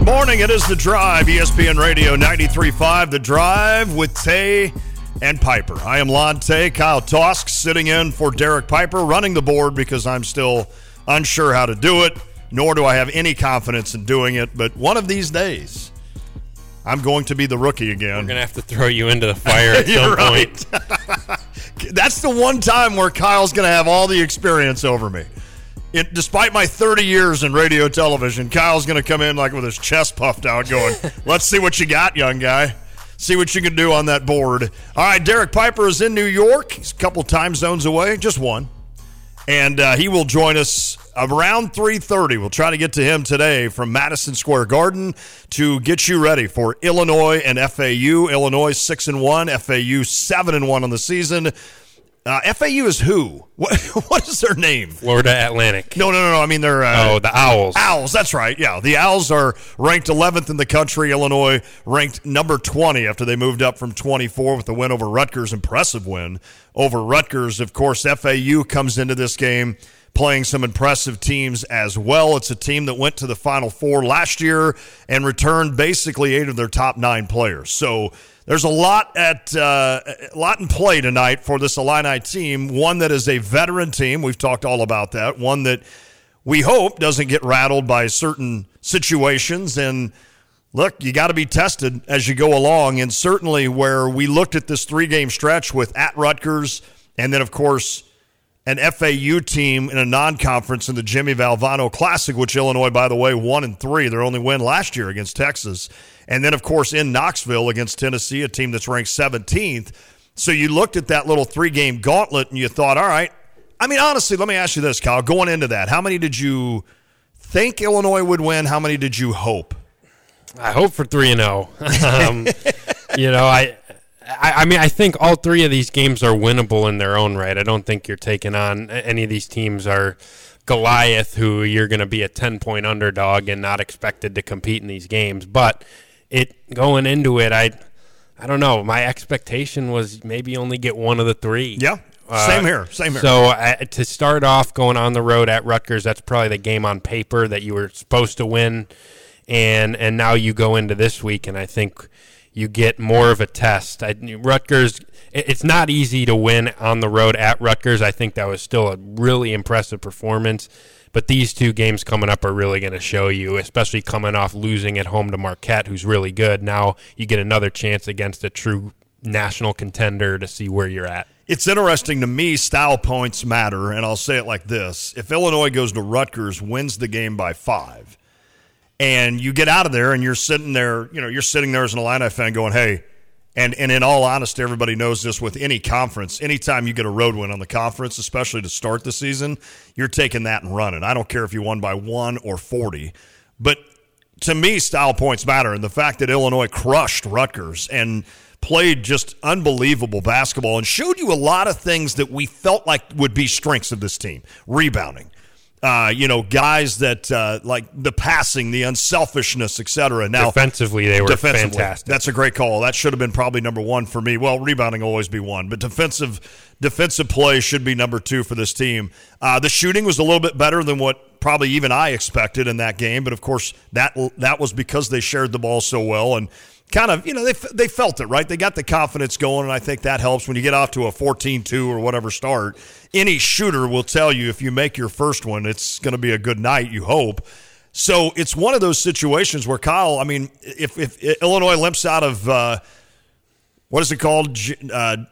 Good morning. It is The Drive, ESPN Radio 93.5, The Drive with Tay and Piper. I am Lon Tay, Kyle Tosk sitting in for Derek Piper, running the board because I'm still unsure how to do it, nor do I have any confidence in doing it. But one of these days, I'm going to be the rookie again. We're going to have to throw you into the fire at some point. That's the one time where Kyle's going to have all the experience over me. Despite my 30 years in radio television, Kyle's going to come in like with his chest puffed out going, let's see what you got, young guy. See what you can do on that board. All right, Derek Piper is in New York. He's a couple time zones away, just one. And he will join us around 3:30. We'll try to get to him today from Madison Square Garden to get you ready for Illinois and FAU. Illinois 6-1, FAU 7-1 on the season. FAU is who? What is their name? Florida Atlantic. No. I mean, they're... the Owls. Owls, that's right, yeah. The Owls are ranked 11th in the country. Illinois ranked number 20 after they moved up from 24 with the win over Rutgers. Impressive win over Rutgers. Of course, FAU comes into this game playing some impressive teams as well. It's a team that went to the Final Four last year and returned basically 8 of their top 9 players. So... there's a lot in play tonight for this Illini team, one that is a veteran team. We've talked all about that. One that we hope doesn't get rattled by certain situations. And, look, you got to be tested as you go along. And certainly where we looked at this 3-game stretch with at Rutgers and then, of course, an FAU team in a non-conference in the Jimmy Valvano Classic, which Illinois, by the way, 1-3, their only win last year against Texas. And then, of course, in Knoxville against Tennessee, a team that's ranked 17th. So you looked at that little 3-game gauntlet and you thought, all right. I mean, honestly, let me ask you this, Kyle. Going into that, how many did you think Illinois would win? How many did you hope? I hope for 3-0. I think all 3 of these games are winnable in their own right. I don't think you're taking on any of these teams are Goliath, who you're going to be a 10-point underdog and not expected to compete in these games. But going into it, I don't know. My expectation was maybe only get one of the 3. Yeah, same here. So to start off going on the road at Rutgers, that's probably the game on paper that you were supposed to win. And now you go into this week, and I think – you get more of a test. Rutgers, it's not easy to win on the road at Rutgers. I think that was still a really impressive performance. But these 2 games coming up are really going to show you, especially coming off losing at home to Marquette, who's really good. Now you get another chance against a true national contender to see where you're at. It's interesting to me, style points matter, and I'll say it like this. If Illinois goes to Rutgers, wins the game by 5, and you get out of there and you're sitting there as an Illini fan going, hey, and in all honesty, everybody knows this with any conference. Anytime you get a road win on the conference, especially to start the season, you're taking that and running. I don't care if you won by 1 or 40. But to me, style points matter. And the fact that Illinois crushed Rutgers and played just unbelievable basketball and showed you a lot of things that we felt like would be strengths of this team. Rebounding. Guys that like the passing, the unselfishness, etc. Now, defensively, they were fantastic. That's a great call. That should have been probably number 1 for me. Well, rebounding will always be 1, but defensive play should be number 2 for this team. The shooting was a little bit better than what probably even I expected in that game, but of course that was because they shared the ball so well and kind of they felt it, right? They got the confidence going, and I think that helps when you get off to a 14-2 or whatever start. Any shooter will tell you if you make your first one, it's going to be a good night, you hope. So it's one of those situations where, Kyle, I mean, if Illinois limps out of what is it called?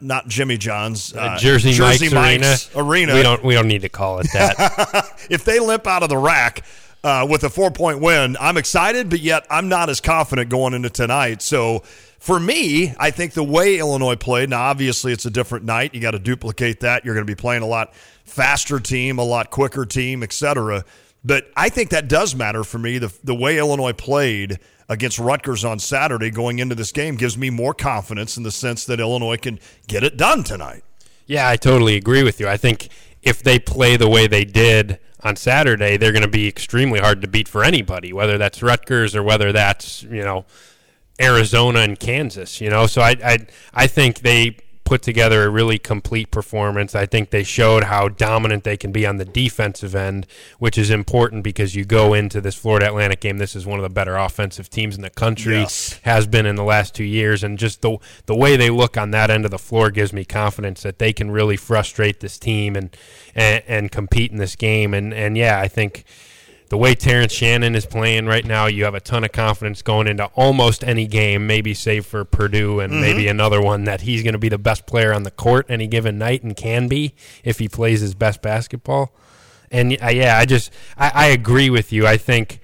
Not Jimmy John's. Jersey Mike's Arena. We don't need to call it that. If they limp out of the rack with a 4-point win, I'm excited, but yet I'm not as confident going into tonight. So for me, I think the way Illinois played, now obviously it's a different night. You got to duplicate that. You're going to be playing a lot faster team, a lot quicker team, etc. But I think that does matter for me. The way Illinois played against Rutgers on Saturday going into this game gives me more confidence in the sense that Illinois can get it done tonight. Yeah, I totally agree with you. I think if they play the way they did on Saturday, they're going to be extremely hard to beat for anybody, whether that's Rutgers or whether that's Arizona and Kansas. So I think they put together a really complete performance. I think they showed how dominant they can be on the defensive end, which is important because you go into this Florida Atlantic game. This is one of the better offensive teams in the country, yes, has been in the last 2 years. And just the way they look on that end of the floor gives me confidence that they can really frustrate this team and compete in this game. And yeah, I think the way Terrence Shannon is playing right now, you have a ton of confidence going into almost any game, maybe save for Purdue and maybe another one, that he's going to be the best player on the court any given night and can be if he plays his best basketball. And, yeah, I agree with you. I think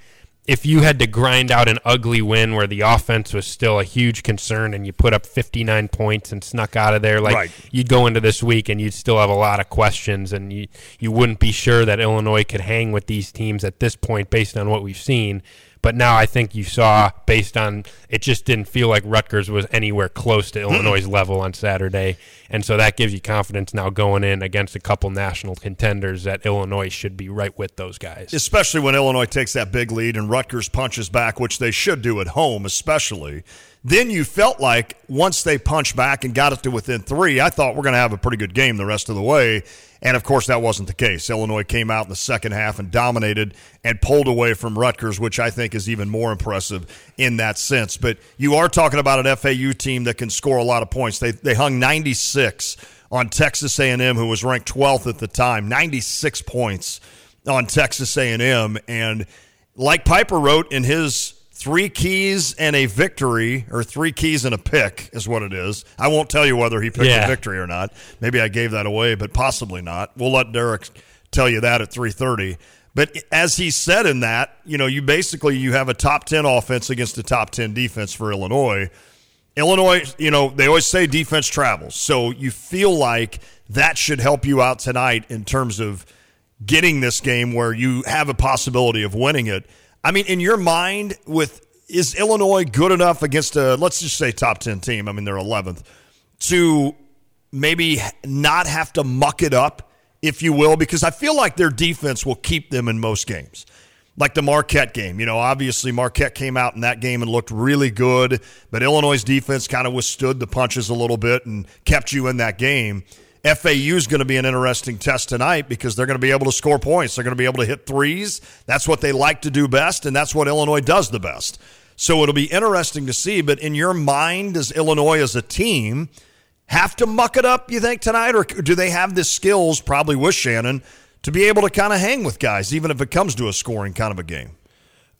if you had to grind out an ugly win where the offense was still a huge concern and you put up 59 points and snuck out of there, like you'd go into this week and you'd still have a lot of questions, and you wouldn't be sure that Illinois could hang with these teams at this point based on what we've seen. But now I think you saw, based on it just didn't feel like Rutgers was anywhere close to Illinois' level on Saturday. And so that gives you confidence now going in against a couple national contenders that Illinois should be right with those guys. Especially when Illinois takes that big lead and Rutgers punches back, which they should do at home especially. Then you felt like once they punched back and got it to within three, I thought we're going to have a pretty good game the rest of the way. And, of course, that wasn't the case. Illinois came out in the second half and dominated and pulled away from Rutgers, which I think is even more impressive in that sense. But you are talking about an FAU team that can score a lot of points. They hung 96 on Texas A&M, who was ranked 12th at the time, 96 points on Texas A&M. And like Piper wrote in his three keys and a victory, or three keys and a pick is what it is. I won't tell you whether he picked a victory or not. Maybe I gave that away, but possibly not. We'll let Derek tell you that at 3:30. But as he said in that, you know, you have a top 10 offense against a top 10 defense for Illinois. Illinois, you know, they always say defense travels. So you feel like that should help you out tonight in terms of getting this game where you have a possibility of winning it. I mean, in your mind, is Illinois good enough against a, let's just say, top 10 team? I mean, they're 11th, to maybe not have to muck it up, if you will, because I feel like their defense will keep them in most games. Like the Marquette game, you know, obviously Marquette came out in that game and looked really good, but Illinois' defense kind of withstood the punches a little bit and kept you in that game. FAU is going to be an interesting test tonight because they're going to be able to score points. They're going to be able to hit threes. That's what they like to do best, and that's what Illinois does the best. So it'll be interesting to see. But in your mind, does Illinois as a team have to muck it up, you think, tonight? Or do they have the skills, probably with Shannon, to be able to kind of hang with guys, even if it comes to a scoring kind of a game?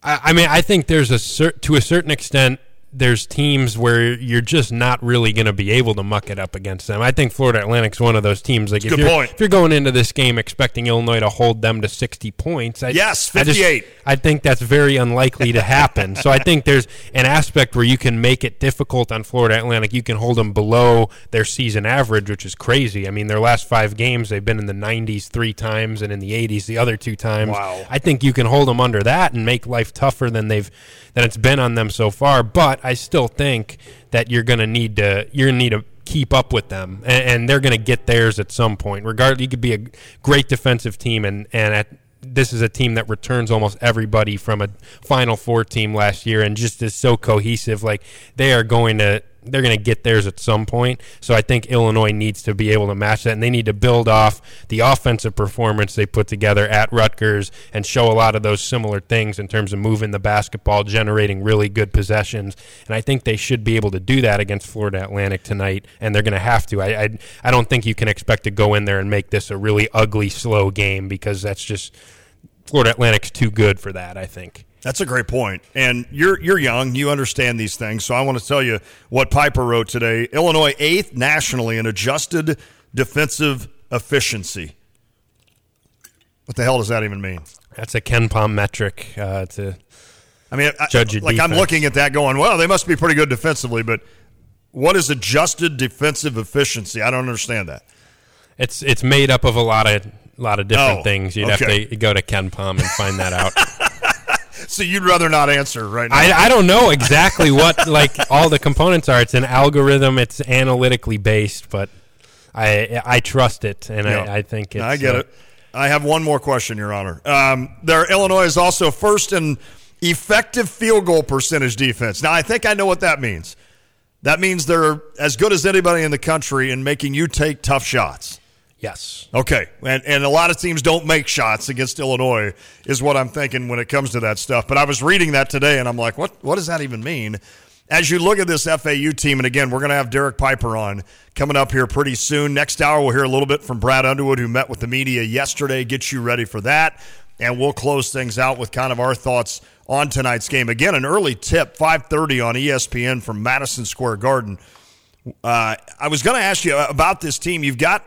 I mean, I think there's to a certain extent, there's teams where you're just not really going to be able to muck it up against them. I think Florida Atlantic's one of those teams. Like, if you're going into this game expecting Illinois to hold them to 60 points, 58. I think that's very unlikely to happen. So I think there's an aspect where you can make it difficult on Florida Atlantic. You can hold them below their season average, which is crazy. I mean, their last five games, they've been in the 90s 3 times and in the 80s the other 2 times. Wow. I think you can hold them under that and make life tougher than it's been on them so far. But I still think that you're going to need to keep up with them, and they're going to get theirs at some point. Regardless, you could be a great defensive team, this is a team that returns almost everybody from a Final Four team last year, and just is so cohesive. Like, they're going to get theirs at some point. So I think Illinois needs to be able to match that, and they need to build off the offensive performance they put together at Rutgers and show a lot of those similar things in terms of moving the basketball, generating really good possessions. And I think they should be able to do that against Florida Atlantic tonight, and they're going to have to. I don't think you can expect to go in there and make this a really ugly, slow game, because that's just – Florida Atlantic's too good for that, I think. That's a great point. And you're young. You understand these things. So I want to tell you what Piper wrote today. Illinois 8th nationally in adjusted defensive efficiency. What the hell does that even mean? That's a KenPom metric to judge your defense. I'm looking at that going, well, they must be pretty good defensively. But what is adjusted defensive efficiency? I don't understand that. It's made up of a lot of different things. You'd have to go to KenPom and find that out. So you'd rather not answer right now? I don't know exactly what all the components are. It's an algorithm. It's analytically based, but I trust it, and yeah. I think it's... I get it. I have one more question, Your Honor. Illinois is also first in effective field goal percentage defense. Now, I think I know what that means. That means they're as good as anybody in the country in making you take tough shots. Yes. Okay. And a lot of teams don't make shots against Illinois is what I'm thinking when it comes to that stuff. But I was reading that today, and I'm like, what does that even mean? As you look at this FAU team, and again, we're going to have Derek Piper on coming up here pretty soon. Next hour, we'll hear a little bit from Brad Underwood, who met with the media yesterday. Get you ready for that. And we'll close things out with kind of our thoughts on tonight's game. Again, an early tip, 5:30 on ESPN from Madison Square Garden. I was going to ask you about this team. You got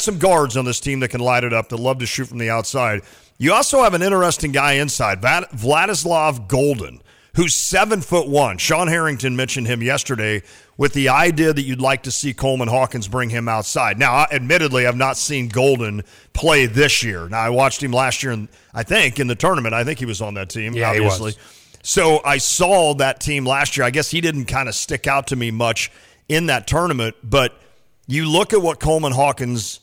some guards on this team that can light it up, that love to shoot from the outside. You also have an interesting guy inside, Vladislav Goldin, who's 7'1". Sean Harrington mentioned him yesterday with the idea that you'd like to see Coleman Hawkins bring him outside. Now, admittedly, I've not seen Goldin play this year. Now, I watched him last year, in the tournament. I think he was on that team, yeah, obviously. So I saw that team last year. I guess he didn't kind of stick out to me much in that tournament, but you look at what Coleman Hawkins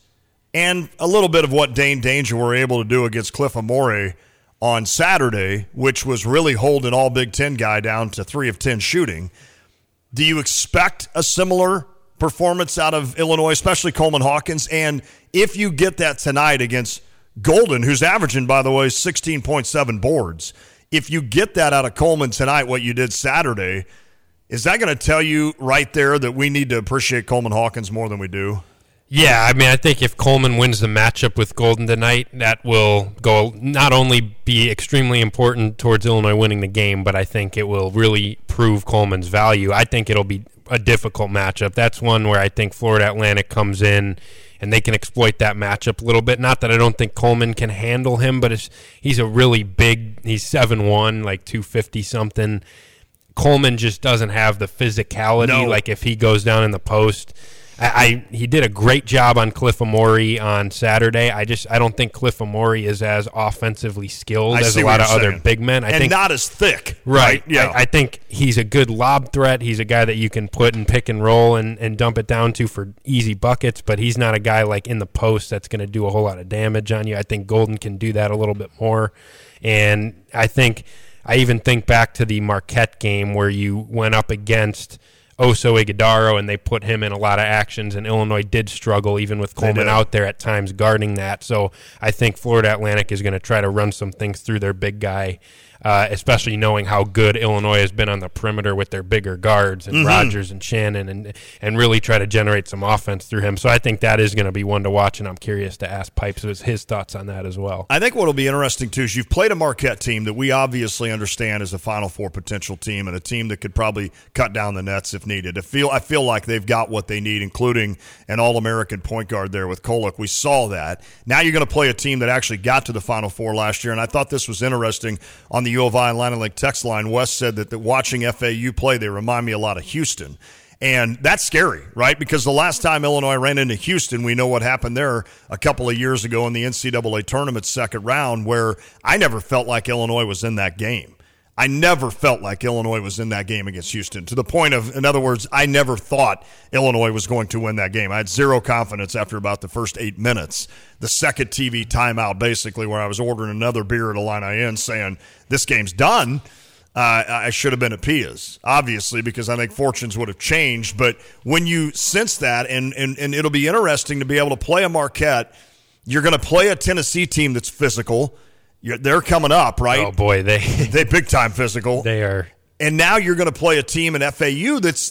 and a little bit of what Dane Danger were able to do against Cliff Amore on Saturday, which was really holding all Big Ten guy down to 3 of 10 shooting. Do you expect a similar performance out of Illinois, especially Coleman Hawkins? And if you get that tonight against Goldin, who's averaging, by the way, 16.7 boards, if you get that out of Coleman tonight, what you did Saturday, is that going to tell you right there that we need to appreciate Coleman Hawkins more than we do? Yeah, I mean, I think if Coleman wins the matchup with Goldin tonight, that will go not only be extremely important towards Illinois winning the game, but I think it will really prove Coleman's value. I think it'll be a difficult matchup. That's one where I think Florida Atlantic comes in and they can exploit that matchup a little bit. Not that I don't think Coleman can handle him, but he's a really big, he's 7'1", like 250-something. Coleman just doesn't have the physicality. No. Like if he goes down in the post, he did a great job on Cliff Amore on Saturday. I don't think Cliff Amore is as offensively skilled as a lot of other big men. I think not as thick. Right. Yeah. I think he's a good lob threat. He's a guy that you can put in pick and roll and dump it down to for easy buckets, but he's not a guy like in the post that's going to do a whole lot of damage on you. I think Goldin can do that a little bit more. And I even think back to the Marquette game where you went up against Oso Ighodaro and they put him in a lot of actions, and Illinois did struggle even with Coleman out there at times guarding that. So I think Florida Atlantic is going to try to run some things through their big guy, especially knowing how good Illinois has been on the perimeter with their bigger guards and Rogers and Shannon and really try to generate some offense through him. So I think that is going to be one to watch, and I'm curious to ask Pipes his thoughts on that as well. I think what will be interesting, too, is you've played a Marquette team that we obviously understand is a Final Four potential team and a team that could probably cut down the nets if needed. I feel like they've got what they need, including an All-American point guard there with Kolek. We saw that. Now you're going to play a team that actually got to the Final Four last year, and I thought this was interesting on the U of I and Lion Lake text line. Wes said that watching FAU play, they remind me a lot of Houston. And that's scary, right? Because the last time Illinois ran into Houston, we know what happened there a couple of years ago in the NCAA tournament second round, where I never felt like Illinois was in that game. I never felt like Illinois was in that game against Houston, to the point of, in other words, I never thought Illinois was going to win that game. I had zero confidence after about the first 8 minutes. The second TV timeout, basically, where I was ordering another beer at Illini Inns saying, this game's done. I should have been at Pia's, obviously, because I think fortunes would have changed. But when you sense that, and it'll be interesting to be able to play a Marquette, you're going to play a Tennessee team that's physical. They're coming up, right? Oh, boy, they big-time physical. They are. And now you're going to play a team in FAU that's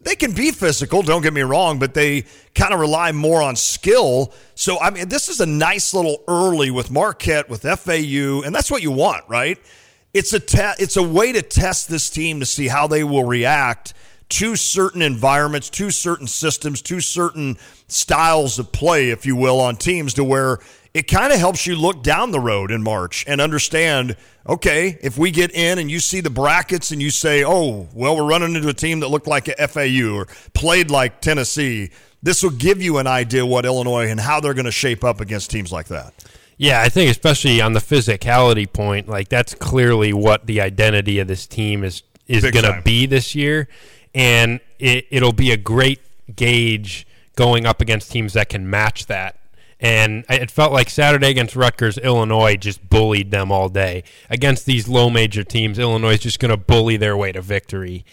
they can be physical, don't get me wrong, but they kind of rely more on skill. So, I mean, this is a nice little early with Marquette, with FAU, and that's what you want, right? It's a way to test this team to see how they will react to certain environments, to certain systems, to certain styles of play, if you will, on teams, to where it kind of helps you look down the road in March and understand, okay, if we get in and you see the brackets and you say, oh, well, we're running into a team that looked like a FAU or played like Tennessee, this will give you an idea what Illinois and how they're going to shape up against teams like that. Yeah, I think especially on the physicality point, like that's clearly what the identity of this team is going to be this year. And it'll be a great gauge going up against teams that can match that. And it felt like Saturday against Rutgers, Illinois just bullied them all day. Against these low major teams, Illinois is just going to bully their way to victory.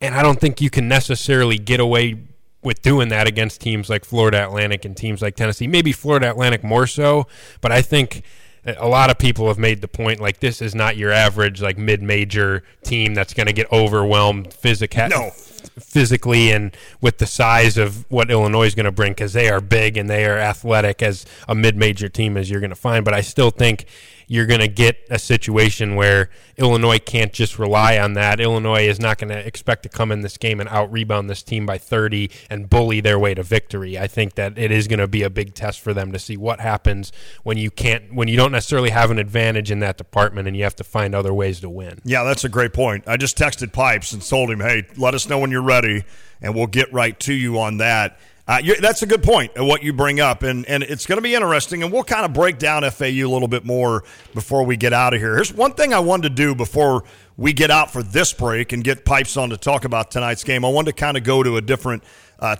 And I don't think you can necessarily get away with doing that against teams like Florida Atlantic and teams like Tennessee. Maybe Florida Atlantic more so, but I think a lot of people have made the point, like, this is not your average, like, mid-major team that's going to get overwhelmed physically and with the size of what Illinois is going to bring, because they are big and they are athletic as a mid-major team as you're going to find. But I still think you're going to get a situation where Illinois can't just rely on that. Illinois is not going to expect to come in this game and out-rebound this team by 30 and bully their way to victory. I think that it is going to be a big test for them to see what happens when you don't necessarily have an advantage in that department and you have to find other ways to win. Yeah, that's a great point. I just texted Pipes and told him, hey, let us know when you're ready, and we'll get right to you on that. That's a good point, what you bring up, and it's going to be interesting, and we'll kind of break down FAU a little bit more before we get out of here. Here's one thing I wanted to do before we get out for this break and get Pipes on to talk about tonight's game. I wanted to kind of go to a different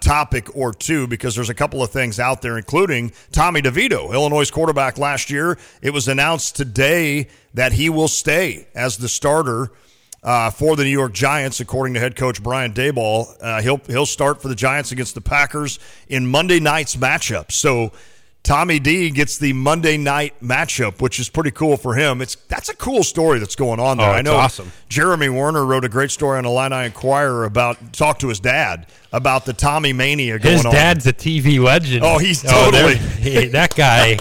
topic or two, because there's a couple of things out there, including Tommy DeVito, Illinois' quarterback last year. It was announced today that he will stay as the starter for the New York Giants, according to head coach Brian Daboll. He'll start for the Giants against the Packers in Monday night's matchup. So Tommy D gets the Monday night matchup, which is pretty cool for him. That's a cool story that's going on there. I know. Awesome. Jeremy Werner wrote a great story on Illini Inquirer talked to his dad about the Tommy mania going on. His dad's a TV legend. Oh, he's totally that guy.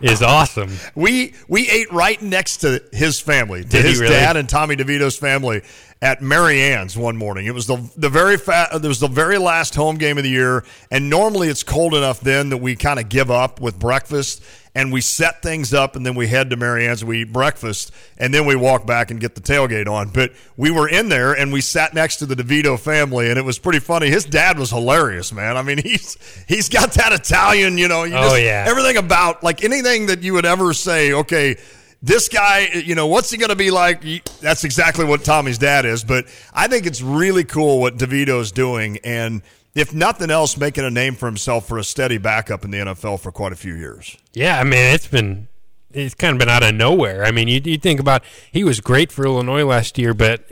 Is awesome. We ate right next to his family, to his dad and Tommy DeVito's family at Mary Ann's one morning. It was the very last home game of the year, and normally it's cold enough then that we kind of give up with breakfast, and we set things up, and then we head to Mary Ann's, we eat breakfast, and then we walk back and get the tailgate on. But we were in there, and we sat next to the DeVito family, and it was pretty funny. His dad was hilarious, man. I mean, he's got that Italian, everything about, like, anything that you would ever say, okay, this guy, what's he going to be like? That's exactly what Tommy's dad is. But I think it's really cool what DeVito's doing, and if nothing else, making a name for himself for a steady backup in the NFL for quite a few years. Yeah, I mean, it's kind of been out of nowhere. I mean, you think about, he was great for Illinois last year, but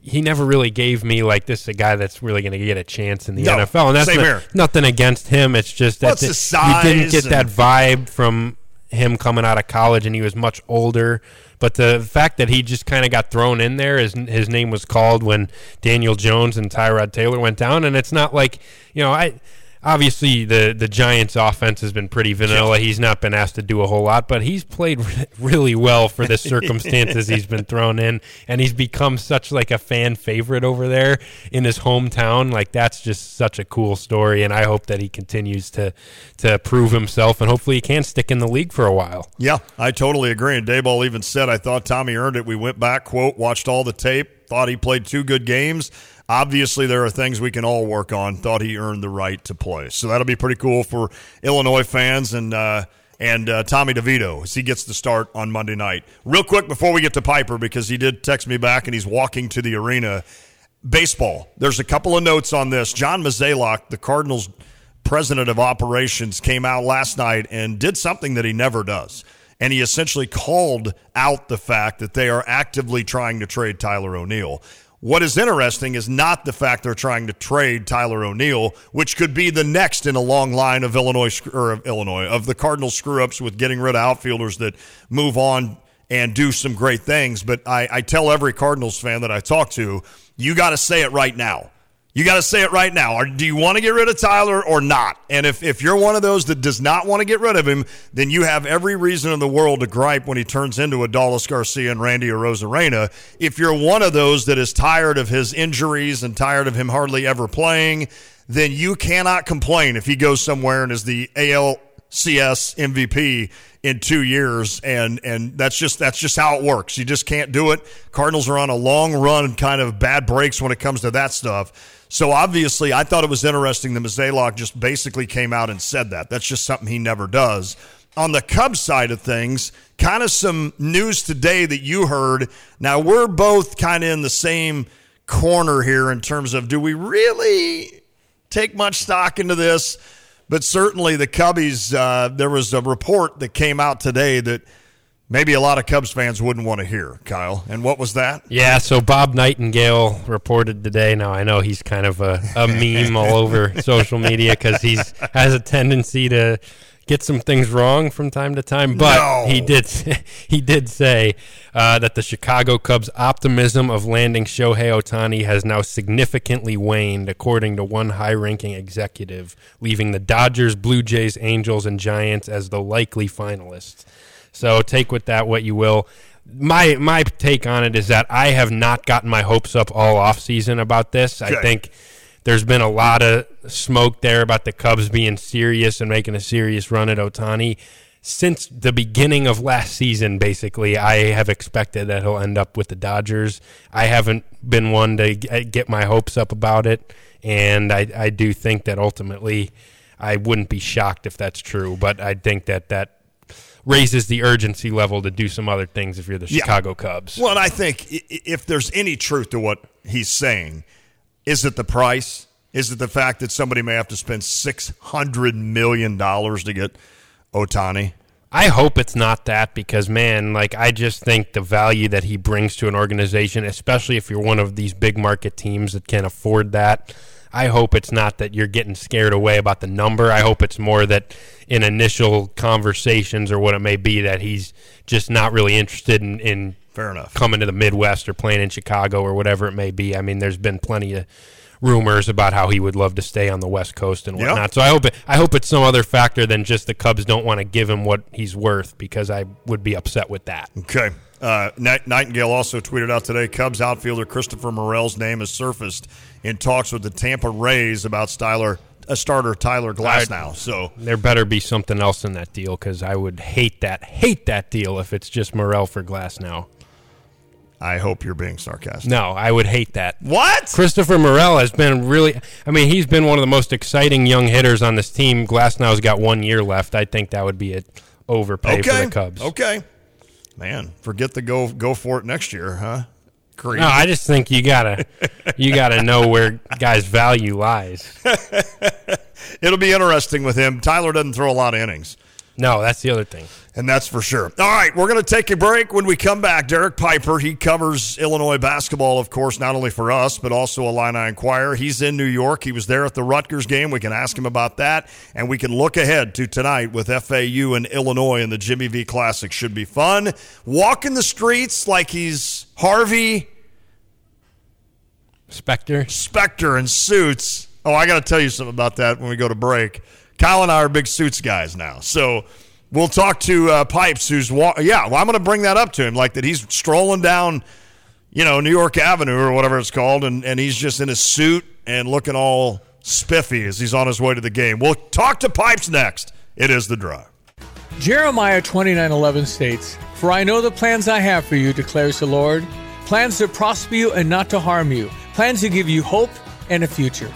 he never really gave me, like, this is a guy that's really going to get a chance in the NFL. And that's nothing against him. It's just that you didn't get that vibe from him coming out of college, and he was much older. But the fact that he just kind of got thrown in there, his name was called when Daniel Jones and Tyrod Taylor went down, and it's not like, obviously the Giants' offense has been pretty vanilla. He's not been asked to do a whole lot, but he's played really well for the circumstances he's been thrown in, and he's become such, like, a fan favorite over there in his hometown. Like, that's just such a cool story, and I hope that he continues to prove himself, and hopefully he can stick in the league for a while. Yeah, I totally agree, and Daboll even said, I thought Tommy earned it. We went back, quote, watched all the tape, thought he played two good games. Obviously, there are things we can all work on. Thought he earned the right to play. So that'll be pretty cool for Illinois fans and Tommy DeVito as he gets the start on Monday night. Real quick before we get to Piper, because he did text me back and he's walking to the arena. Baseball. There's a couple of notes on this. John Mozeliak, the Cardinals' president of operations, came out last night and did something that he never does. And he essentially called out the fact that they are actively trying to trade Tyler O'Neill. What is interesting is not the fact they're trying to trade Tyler O'Neill, which could be the next in a long line of of the Cardinals screw-ups with getting rid of outfielders that move on and do some great things. But I tell every Cardinals fan that I talk to, you got to say it right now. You got to say it right now. Do you want to get rid of Tyler or not? And if you're one of those that does not want to get rid of him, then you have every reason in the world to gripe when he turns into Adolis Garcia and Randy Arozarena. If you're one of those that is tired of his injuries and tired of him hardly ever playing, then you cannot complain if he goes somewhere and is the ALCS MVP in 2 years. And that's just how it works. You just can't do it. Cardinals are on a long run, kind of bad breaks when it comes to that stuff. So, obviously, I thought it was interesting that Mozeliak just basically came out and said that. That's just something he never does. On the Cubs side of things, kind of some news today that you heard. Now, we're both kind of in the same corner here in terms of, do we really take much stock into this? But certainly the Cubbies, there was a report that came out today that maybe a lot of Cubs fans wouldn't want to hear, Kyle. And what was that? Yeah, so Bob Nightingale reported today. Now, I know he's kind of a meme all over social media because he has a tendency to get some things wrong from time to time. But he did say that the Chicago Cubs' optimism of landing Shohei Ohtani has now significantly waned, according to one high-ranking executive, leaving the Dodgers, Blue Jays, Angels, and Giants as the likely finalists. So take with that what you will. My take on it is that I have not gotten my hopes up all offseason about this. Okay. I think there's been a lot of smoke there about the Cubs being serious and making a serious run at Ohtani. Since the beginning of last season, basically, I have expected that he'll end up with the Dodgers. I haven't been one to get my hopes up about it, and I do think that ultimately I wouldn't be shocked if that's true, but I think that raises the urgency level to do some other things if you're the Chicago Cubs. Well, and I think if there's any truth to what he's saying, is it the price? Is it the fact that somebody may have to spend $600 million to get Ohtani? I hope it's not that because, man, like I just think the value that he brings to an organization, especially if you're one of these big market teams that can afford that, I hope it's not that you're getting scared away about the number. I hope it's more that in initial conversations or what it may be that he's just not really interested in fair enough coming to the Midwest or playing in Chicago or whatever it may be. I mean, there's been plenty of rumors about how he would love to stay on the West Coast and whatnot. Yep. So I hope it's some other factor than just the Cubs don't want to give him what he's worth because I would be upset with that. Okay. Nightingale also tweeted out today, Cubs outfielder Christopher Morel's name has surfaced in talks with the Tampa Rays about starter Tyler Glasnow. So there better be something else in that deal because I would hate that deal if it's just Morel for Glasnow. I hope you're being sarcastic. No, I would hate that. What? Christopher Morel has been he's been one of the most exciting young hitters on this team. Glasnow's got 1 year left. I think that would be an overpay for the Cubs. Okay. Man, forget the go for it next year, huh? Crazy. No, I just think you gotta know where guys' value lies. It'll be interesting with him. Tyler doesn't throw a lot of innings. No, that's the other thing. And that's for sure. All right, we're going to take a break. When we come back, Derek Piper, he covers Illinois basketball, of course, not only for us, but also Illini Inquirer. He's in New York. He was there at the Rutgers game. We can ask him about that. And we can look ahead to tonight with FAU and Illinois in the Jimmy V Classic. Should be fun. Walking the streets like he's Harvey Specter in suits. Oh, I got to tell you something about that when we go to break. Kyle and I are big suits guys now, so we'll talk to Pipes, who's I'm going to bring that up to him, like that he's strolling down, New York Avenue or whatever it's called, and he's just in a suit and looking all spiffy as he's on his way to the game. We'll talk to Pipes next. It is The Drive. Jeremiah 29:11 states, "For I know the plans I have for you, declares the Lord, plans to prosper you and not to harm you, plans to give you hope and a future."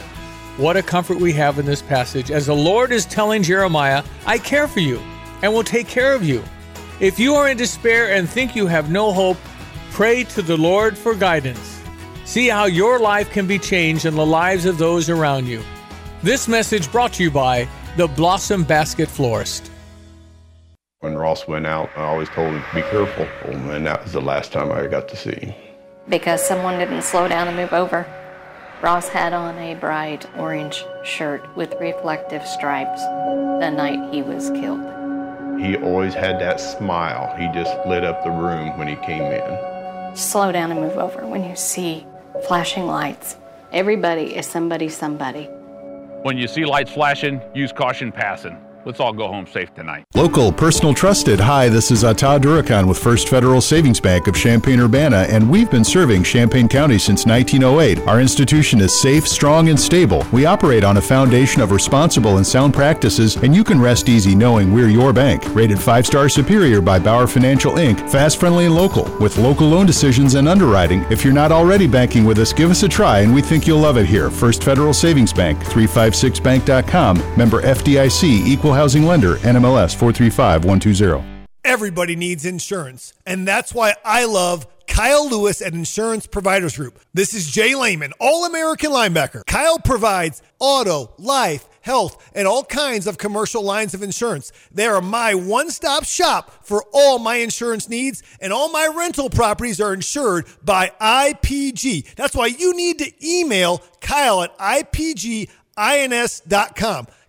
What a comfort we have in this passage as the Lord is telling Jeremiah, I care for you and will take care of you. If you are in despair and think you have no hope, pray to the Lord for guidance. See how your life can be changed and the lives of those around you. This message brought to you by the Blossom Basket Florist. When Ross went out, I always told him, be careful. And that was the last time I got to see him. Because someone didn't slow down and move over. Ross had on a bright orange shirt with reflective stripes the night he was killed. He always had that smile. He just lit up the room when he came in. Slow down and move over when you see flashing lights. Everybody is somebody. When you see lights flashing, use caution passing. Let's all go home safe tonight. Local, personal, trusted. Hi, this is Atta Durakan with First Federal Savings Bank of Champaign-Urbana, and we've been serving Champaign County since 1908. Our institution is safe, strong, and stable. We operate on a foundation of responsible and sound practices, and you can rest easy knowing we're your bank. Rated 5-star superior by Bauer Financial, Inc., fast, friendly, and local. With local loan decisions and underwriting, if you're not already banking with us, give us a try, and we think you'll love it here. First Federal Savings Bank, 356bank.com, member FDIC, equal housing lender, NMLS 435120. Everybody needs insurance, and that's why I love Kyle Lewis at Insurance Providers Group. This is Jay Lehman, All-American linebacker. Kyle provides auto, life, health, and all kinds of commercial lines of insurance. They are my one-stop shop for all my insurance needs, and all my rental properties are insured by IPG. That's why you need to email Kyle at IPGINS.com.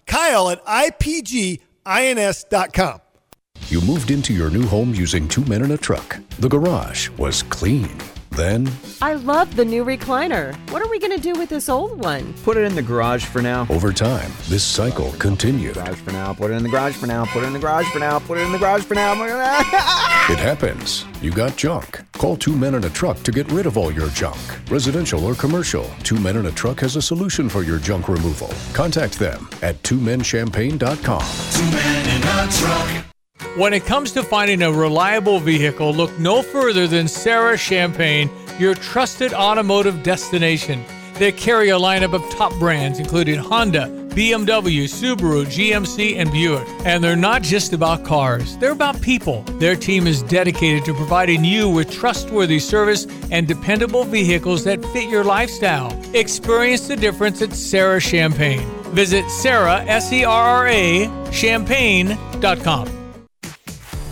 Kyle at IPGINS.com. You moved into your new home using 2 men and a truck. The garage was clean. Then, I love the new recliner. What are we going to do with this old one? Put it in the garage for now. Over time, this cycle continued. Garage for now. Put it in the garage for now. Put it in the garage for now. Put it in the garage for now. It happens. You got junk. Call 2 Men and a Truck to get rid of all your junk. Residential or commercial, 2 Men and a Truck has a solution for your junk removal. Contact them at 2menchampagne.com. 2 Men and a Truck. When it comes to finding a reliable vehicle, look no further than Sarah Champagne, your trusted automotive destination. They carry a lineup of top brands, including Honda, BMW, Subaru, GMC, and Buick. And they're not just about cars. They're about people. Their team is dedicated to providing you with trustworthy service and dependable vehicles that fit your lifestyle. Experience the difference at Sarah Champagne. Visit Sarah, S-E-R-R-A, champagne.com.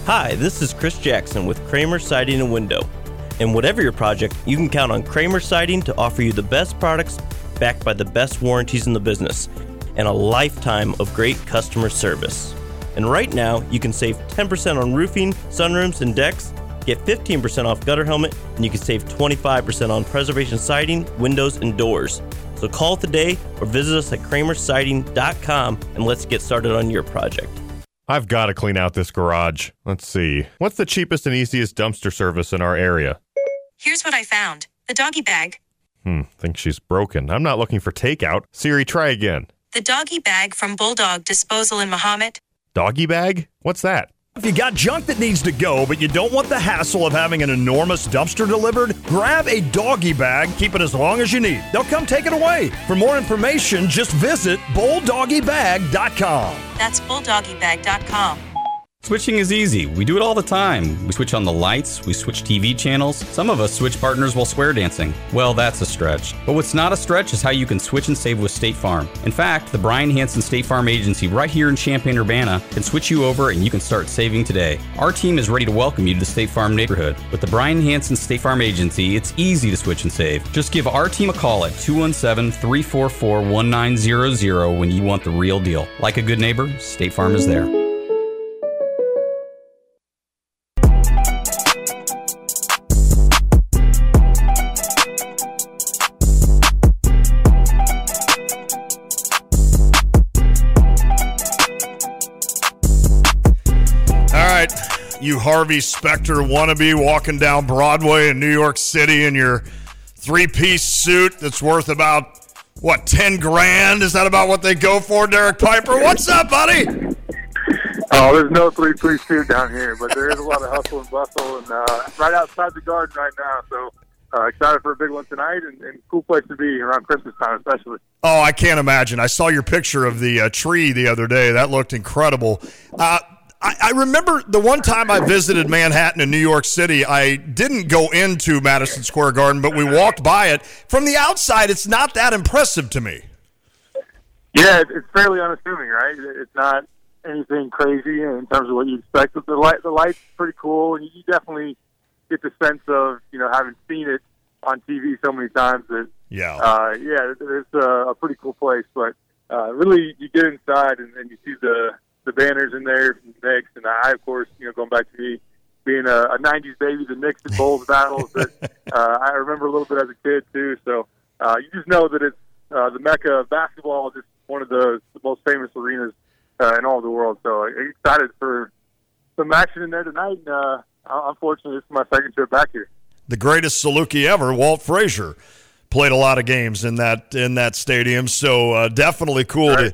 Hi, this is Chris Jackson with Kramer Siding and Window. And whatever your project, you can count on Kramer Siding to offer you the best products backed by the best warranties in the business and a lifetime of great customer service. And right now, you can save 10% on roofing, sunrooms, and decks, get 15% off gutter helmet, and you can save 25% on preservation siding, windows, and doors. So call today or visit us at kramersiding.com and let's get started on your project. I've got to clean out this garage. Let's see. What's the cheapest and easiest dumpster service in our area? Here's what I found. The doggy bag. Think she's broken. I'm not looking for takeout. Siri, try again. The doggy bag from Bulldog Disposal in Mahomet. Doggy bag? What's that? If you got junk that needs to go, but you don't want the hassle of having an enormous dumpster delivered, grab a doggy bag. Keep it as long as you need. They'll come take it away. For more information, just visit bulldoggybag.com. That's bulldoggybag.com. Switching is easy. We do it all the time. We switch on the lights, we switch TV channels. Some of us switch partners while square dancing. Well, that's a stretch. But what's not a stretch is how you can switch and save with State Farm. In fact, the Bryan Hanson State Farm Agency right here in Champaign-Urbana can switch you over and you can start saving today. Our team is ready to welcome you to the State Farm neighborhood. With the Bryan Hanson State Farm Agency, it's easy to switch and save. Just give our team a call at 217-344-1900 when you want the real deal. Like a good neighbor, State Farm is there. You Harvey Specter wannabe walking down Broadway in New York City in your 3-piece suit that's worth about, what, $10,000? Is that about what they go for, Derek Piper? What's up, buddy? Oh, there's no 3-piece suit down here, but there is a lot of hustle and bustle, and right outside the Garden right now, so excited for a big one tonight, and cool place to be around Christmas time especially. Oh, I can't imagine. I saw your picture of the tree the other day. That looked incredible. I remember the one time I visited Manhattan in New York City, I didn't go into Madison Square Garden, but we walked by it. From the outside, it's not that impressive to me. Yeah, it's fairly unassuming, right? It's not anything crazy in terms of what you expect. But the light's pretty cool, and you definitely get the sense of, you know, having seen it on TV so many times that, it's a pretty cool place. But really, you get inside and you see the banners in there from the Knicks, and I, of course, you know, going back to me being a 90s baby, the Knicks and Bulls battles that I remember a little bit as a kid, too. So you just know that it's the Mecca of basketball, just one of the most famous arenas in all the world. So I'm excited for some action in there tonight, and unfortunately, this is my second trip back here. The greatest Saluki ever, Walt Frazier, played a lot of games in that stadium, so definitely cool to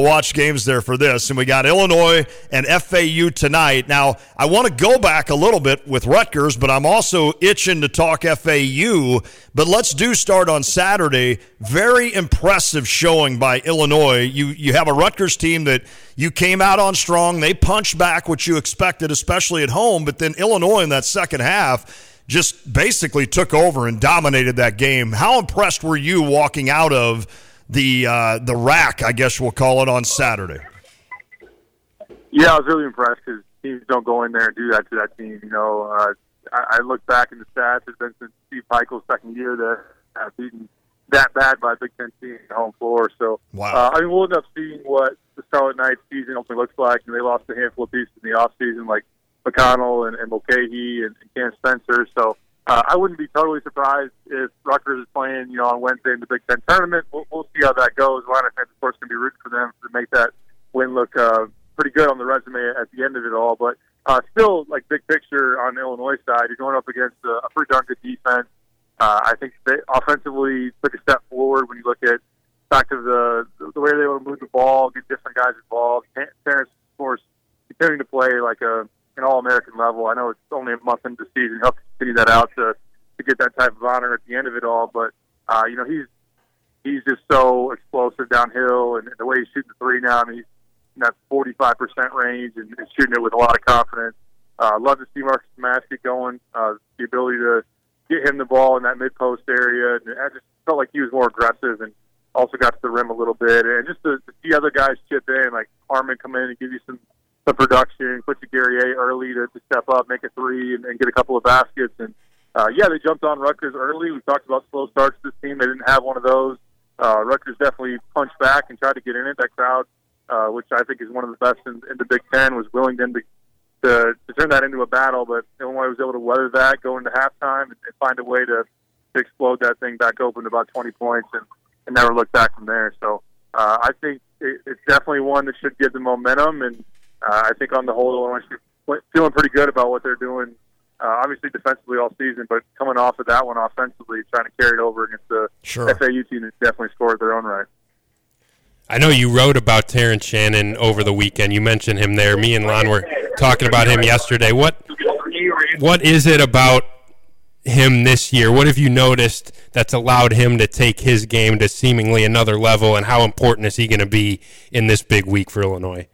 watch games there for this. And we got Illinois and FAU tonight. Now, I want to go back a little bit with Rutgers, but I'm also itching to talk FAU. But let's start on Saturday. Very impressive showing by Illinois. You have a Rutgers team that you came out on strong. They punched back what you expected, especially at home. But then Illinois in that second half just basically took over and dominated that game. How impressed were you walking out of the rack, I guess we'll call it, on Saturday? Yeah, I was really impressed because teams don't go in there and do that to that team. You know, I look back in the stats. It's been since Steve Peichel's second year that I've beaten that bad by a Big Ten team at home floor. So, wow. I mean, we'll end up seeing what the Scarlet Knights season ultimately looks like. And they lost a handful of pieces in the offseason, like McConnell and Mulcahy and Cam Spencer. So, I wouldn't be totally surprised if Rutgers is playing, you know, on Wednesday in the Big Ten tournament. We'll see how that goes. A lot of fans, of course, can be rooting for them to make that win look pretty good on the resume at the end of it all. But still, like, big picture on the Illinois side, you're going up against a pretty darn good defense. I think they offensively took a step forward when you look at back to the way they want to move the ball, get different guys involved. Terrence, of course, continuing to play like an All-American level. I know it's only a month into the season. He'll continue that out to get that type of honor at the end of it all. But, you know, he's just so explosive downhill, and the way he's shooting the three now, I mean, he's in that 45% range and shooting it with a lot of confidence. Love to see Marcus Domask get going, the ability to get him the ball in that mid-post area. And I just felt like he was more aggressive and also got to the rim a little bit. And just to see other guys chip in, like Harmon come in and give you some production, Quincy Guerrier early to step up, make a three, and get a couple of baskets. And, yeah, they jumped on Rutgers early. We talked about slow starts to this team. They didn't have one of those. Rutgers definitely punched back and tried to get in it. That crowd, which I think is one of the best in the Big Ten, was willing then to turn that into a battle. But Illinois was able to weather that, go into halftime, and find a way to explode that thing back open to about 20 points and never look back from there. So I think it's definitely one that should give them momentum. And I think on the whole, Illinois feeling pretty good about what they're doing, obviously defensively all season, but coming off of that one offensively, trying to carry it over against the FAU team that definitely scored their own right. I know you wrote about Terrence Shannon over the weekend. You mentioned him there. Me and Lon were talking about him yesterday. What is it about him this year? What have you noticed that's allowed him to take his game to seemingly another level, and how important is he going to be in this big week for Illinois?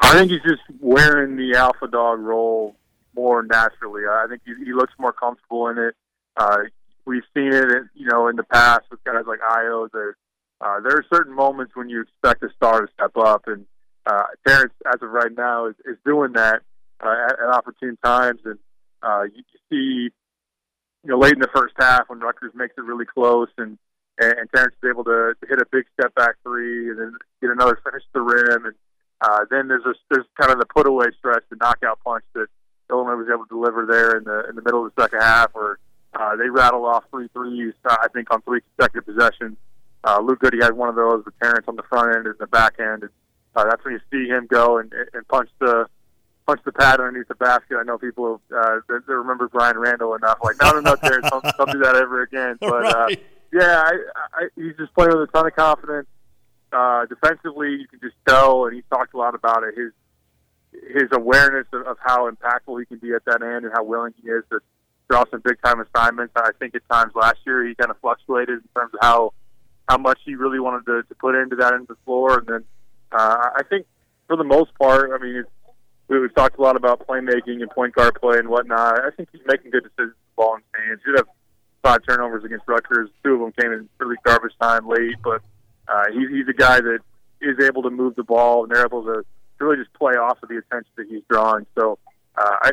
I think he's just wearing the alpha dog role more naturally. I think he looks more comfortable in it. We've seen it, you know, in the past with guys like Io. There are certain moments when you expect a star to step up, and Terrence, as of right now, is doing that at opportune times. And you see, you know, late in the first half when Rutgers makes it really close, and Terrence is able to hit a big step back three, and then get another finish to the rim, and then there's kind of the put away stretch, the knockout punch that Illinois was able to deliver there in the middle of the second half, where they rattle off three threes, I think, on three consecutive possessions. Luke Goody had one of those with Terrence on the front end and the back end, and that's when you see him go and punch the pad underneath the basket. I know people they remember Brian Randall enough, like no, Terrence, don't do that ever again. But yeah, he's just playing with a ton of confidence. Defensively, you can just tell, and he's talked a lot about it. His awareness of how impactful he can be at that end and how willing he is to draw some big time assignments. I think at times last year he kind of fluctuated in terms of how much he really wanted to put into that end of the floor. And then I think for the most part, I mean, we've talked a lot about playmaking and point guard play and whatnot. I think he's making good decisions with the ball in his hands. He did have 5 turnovers against Rutgers. 2 of them came in early garbage time late, but he's a guy that is able to move the ball, and they're able to really just play off of the attention that he's drawing. So I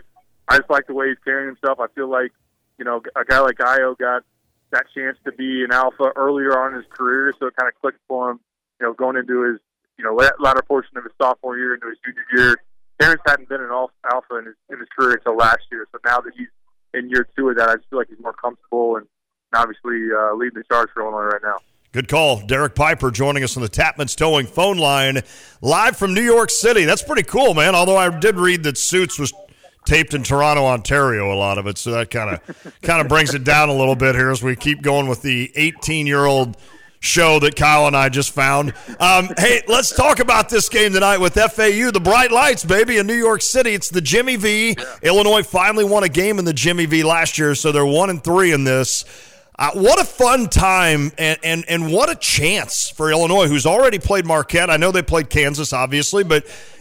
just like the way he's carrying himself. I feel like, you know, a guy like Io got that chance to be an alpha earlier on in his career, so it kind of clicked for him, you know, going into his, you know, latter portion of his sophomore year into his junior year. Terrence hadn't been an alpha in his career until last year, so now that he's in year 2 of that, I just feel like he's more comfortable and obviously leading the charge for Illinois right now. Good call. Derek Piper joining us on the Tapman's Towing phone line live from New York City. That's pretty cool, man, although I did read that Suits was taped in Toronto, Ontario, a lot of it, so that kind of brings it down a little bit here as we keep going with the 18-year-old show that Kyle and I just found. Hey, let's talk about this game tonight with FAU, the bright lights, baby, in New York City. It's the Jimmy V. Yeah. Illinois finally won a game in the Jimmy V last year, so they're 1-3 in this. What a fun time and what a chance for Illinois, who's already played Marquette. I know they played Kansas, obviously,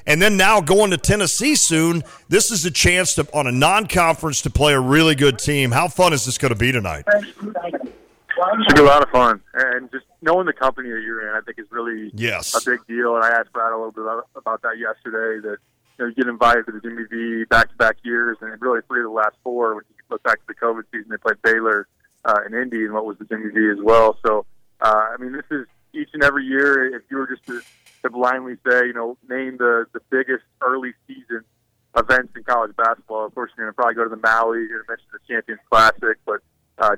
and then now going to Tennessee soon. This is a chance on a non-conference to play a really good team. How fun is this going to be tonight? It should be a lot of fun. And just knowing the company that you're in, I think, is really a big deal. And I asked Brad a little bit about that yesterday, that you get invited to the Jimmy V back-to-back years, and really 3 of the last 4, when you look back to the COVID season, they played Baylor and Indy, and what was the Jimmy V as well. So, I mean, this is each and every year, if you were just to blindly say, name the biggest early season events in college basketball, of course, you're going to probably go to the Maui, you're going to mention the Champions Classic, but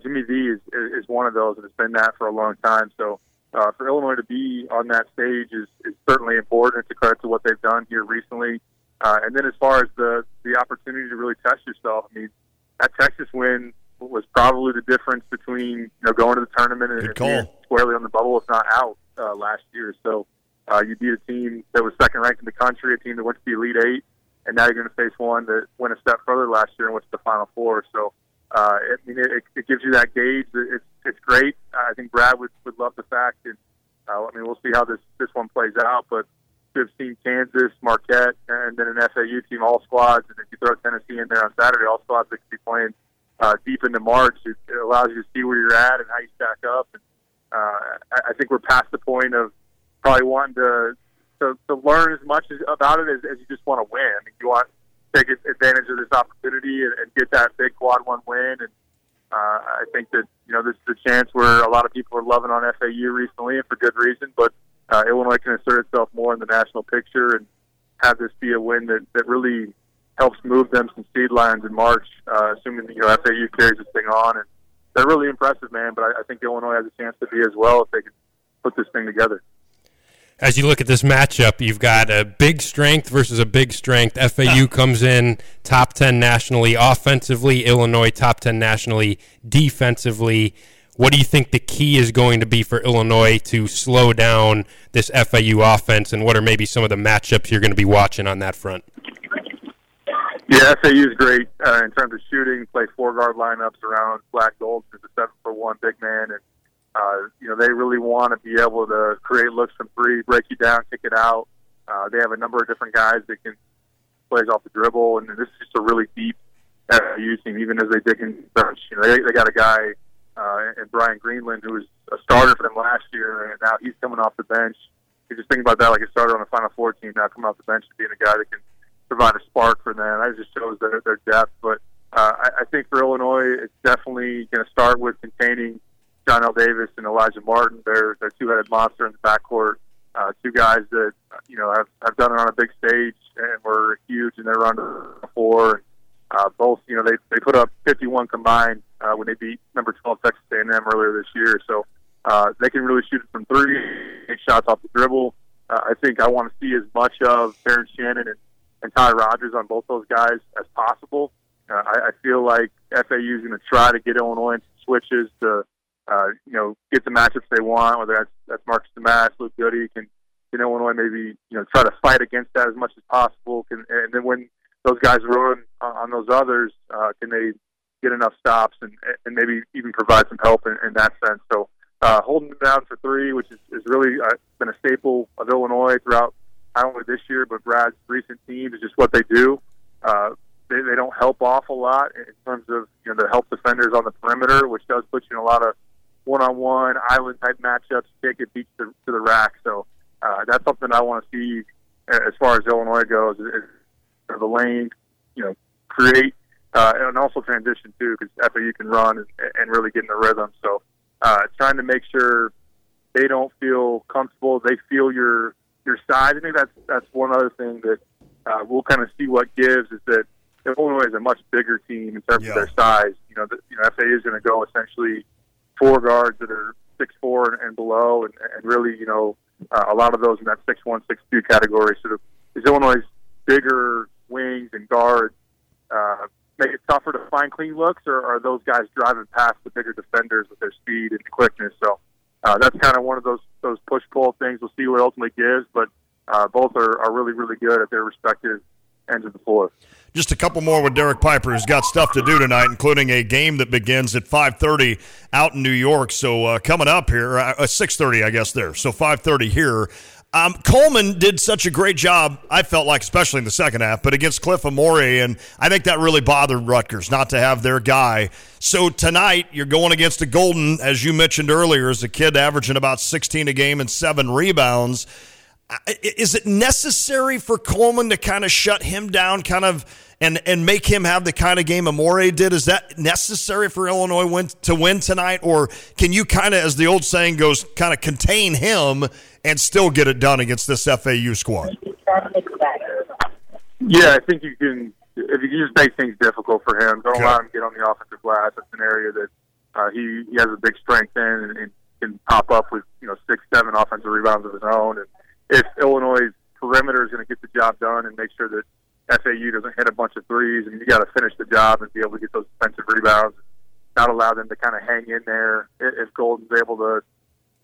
Jimmy V is one of those, and it's been that for a long time. So for Illinois to be on that stage is certainly important. It's a credit to what they've done here recently. And then as far as the opportunity to really test yourself, I mean, that Texas win was probably the difference between going to the tournament and being squarely on the bubble, if not out, last year. So you beat a team that was second ranked in the country, a team that went to the Elite Eight, and now you're going to face one that went a step further last year and went to the Final Four. So it gives you that gauge. It's great. I think Brad would love the fact, and I mean, we'll see how this one plays out. But we've seen Kansas, Marquette, and then an FAU team, all squads. And if you throw Tennessee in there on Saturday, all squads that could be playing deep into March. It allows you to see where you're at and how you stack up. And I think we're past the point of probably wanting to learn as much about it as you just want to win. I mean, you want to take advantage of this opportunity and get that big quad one win. And I think that this is a chance where a lot of people are loving on FAU recently, and for good reason. But Illinois can assert itself more in the national picture and have this be a win that really helps move them some seed lines in March, assuming FAU carries this thing on. And they're really impressive, man, but I think Illinois has a chance to be as well if they can put this thing together. As you look at this matchup, you've got a big strength versus a big strength. FAU comes in top 10 nationally offensively, Illinois top 10 nationally defensively. What do you think the key is going to be for Illinois to slow down this FAU offense, and what are maybe some of the matchups you're going to be watching on that front? Yeah, FAU is great in terms of shooting. Play 4-guard lineups around Black Gold, who's a 7-for-1 big man, and they really want to be able to create looks from three, break you down, kick it out. They have a number of different guys that can play off the dribble, and this is just a really deep FAU team. Even as they dig in, they got a guy. And Brian Greenland, who was a starter for them last year, and now he's coming off the bench. You just think about that, like a starter on the Final Four team, now coming off the bench and being a guy that can provide a spark for them. That just shows their depth. But I think for Illinois, it's definitely going to start with containing John L. Davis and Elijah Martin. They're two-headed monster in the backcourt. Two guys that have done it on a big stage and were huge in their run to the Final Four. Both, they put up 51 combined when they beat number 12 Texas A&M earlier this year. So they can really shoot it from three, take shots off the dribble. I think I want to see as much of Terrence Shannon and Ty Rogers on both those guys as possible. I feel like FAU is going to try to get Illinois into switches to, get the matchups they want, whether that's Marcus Domask, Luke Goody. Can Illinois maybe, try to fight against that as much as possible? And then when those guys run on those others, can they get enough stops and maybe even provide some help in that sense? So holding them down for three, which is really been a staple of Illinois throughout not only this year, but Brad's recent teams, is just what they do. They don't help off a lot in terms of the help defenders on the perimeter, which does put you in a lot of one-on-one, island-type matchups, take it beat to the rack. So that's something I want to see as far as Illinois goes, is the lane, create, and also transition too, because FAU can run and really get in the rhythm. So trying to make sure they don't feel comfortable, they feel your size. I think that's one other thing that we'll kind of see what gives, is that Illinois is a much bigger team in terms of their size. FAU is going to go essentially 4 guards that are 6'4" and below, and really a lot of those in that 6'1", 6'2" category. So is Illinois' bigger wings and guards make it tougher to find clean looks, or are those guys driving past the bigger defenders with their speed and quickness? So that's kind of one of those push-pull things. We'll see what it ultimately gives, but both are really, really good at their respective ends of the floor. Just a couple more with Derek Piper, who's got stuff to do tonight, including a game that begins at 5:30 out in New York. So coming up here, 6:30, I guess, there. So 5:30 here. Coleman did such a great job, I felt like, especially in the second half, but against Cliff Amore, and I think that really bothered Rutgers not to have their guy. So tonight, you're going against a Goldin, as you mentioned earlier, as a kid averaging about 16 a game and 7 rebounds. Is it necessary for Coleman to kind of shut him down, kind of, and make him have the kind of game Amore did? Is that necessary for Illinois to win tonight? Or can you kind of, as the old saying goes, kind of contain him and still get it done against this FAU squad? Yeah, I think you can, if you can just make things difficult for him. Don't allow him to get on the offensive glass. That's an area that he has a big strength in, and can pop up with, 6-7 offensive rebounds of his own. And if Illinois' perimeter is going to get the job done and make sure that FAU doesn't hit a bunch of threes, and you got to finish the job and be able to get those defensive rebounds, not allow them to kind of hang in there. If Goldin's able to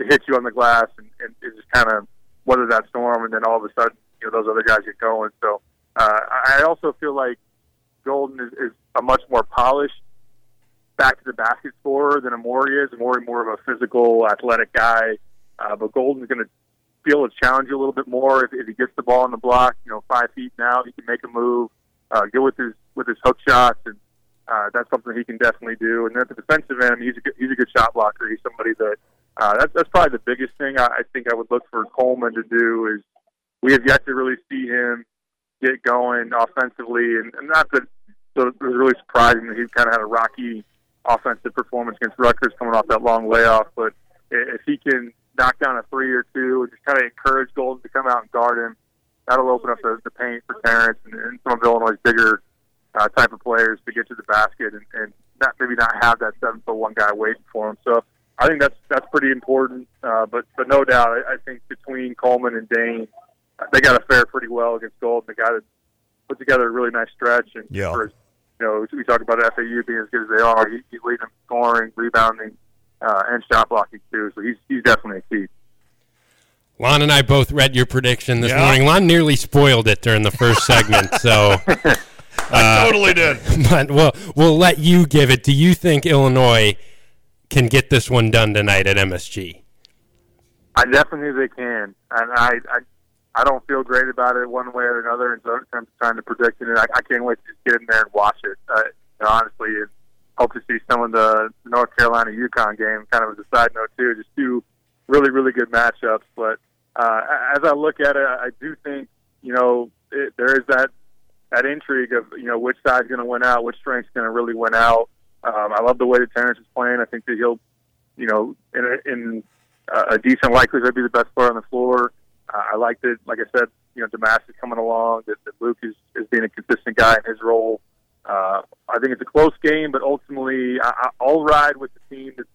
hit you on the glass and just kind of weather that storm, and then all of a sudden, those other guys get going. So I also feel like Goldin is a much more polished back-to-the-basket scorer than Amore is. Amore more of a physical, athletic guy, but Goldin's going to feel a challenge a little bit more if he gets the ball on the block. 5 feet now, he can make a move, go with his hook shots, and that's something he can definitely do. And at the defensive end, he's a good shot blocker. He's somebody that that's probably the biggest thing I think I would look for Coleman to do is we have yet to really see him get going offensively, and not that so it was really surprising that he kind of had a rocky offensive performance against Rutgers coming off that long layoff, but if he can knock down a three or two and just kind of encourage Goldin to come out and guard him, that'll open up the paint for Terrence and some of Illinois' bigger type of players to get to the basket and not have that 7'1" guy waiting for him. So I think that's pretty important. But no doubt, I think between Coleman and Dane, they got to fare pretty well against Goldin. They got to put together a really nice stretch. And for, we talk about FAU being as good as they are. He's leading them scoring, rebounding, and shot blocking too. So he's definitely a key. Lon and I both read your prediction this morning. Lon nearly spoiled it during the first segment. So I totally did. But we'll let you give it. Do you think Illinois can get this one done tonight at MSG? I definitely think they can, and I don't feel great about it one way or another. And so I'm trying to predict it. I can't wait to just get in there and watch it. Honestly, it's hope to see some of the North Carolina-UConn game, kind of as a side note, too. Just two really, really good matchups. But as I look at it, I do think, there is that intrigue of, which side's going to win out, which strength's going to really win out. I love the way that Terrence is playing. I think that he'll, in a decent likelihood, be the best player on the floor. I like that, like I said, Domask is coming along, that Luke is being a consistent guy in his role. I think it's a close game, but ultimately I'll ride with the team that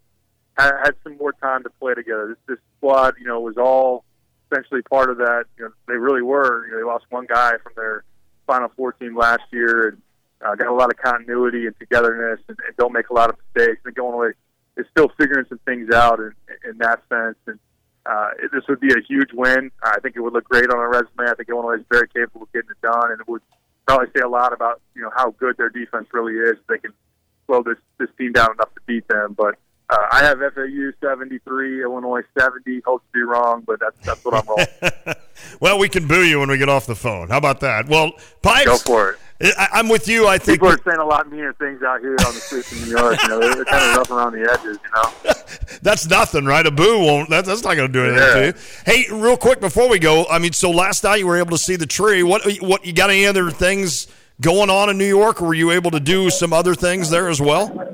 had some more time to play together. This squad, was all essentially part of that. They really were. They lost one guy from their Final Four team last year and got a lot of continuity and togetherness and don't make a lot of mistakes. And going away is still figuring some things out in that sense. And this would be a huge win. I think it would look great on a resume. I think Illinois is very capable of getting it done, and it would probably say a lot about how good their defense really is. They can slow this team down enough to beat them. But I have FAU 73, Illinois 70. Hope to be wrong, but that's what I'm rolling. Well, we can boo you when we get off the phone. How about that? Well, Pipes, go for it. I'm with you. I think people are saying a lot meaner things out here on the streets in New York. They're kind of rough around the edges. That's nothing, right? A boo won't. That's not going to do anything to you. Hey, real quick before we go, so last night you were able to see the tree. What you got? Any other things going on in New York? Were you able to do some other things there as well?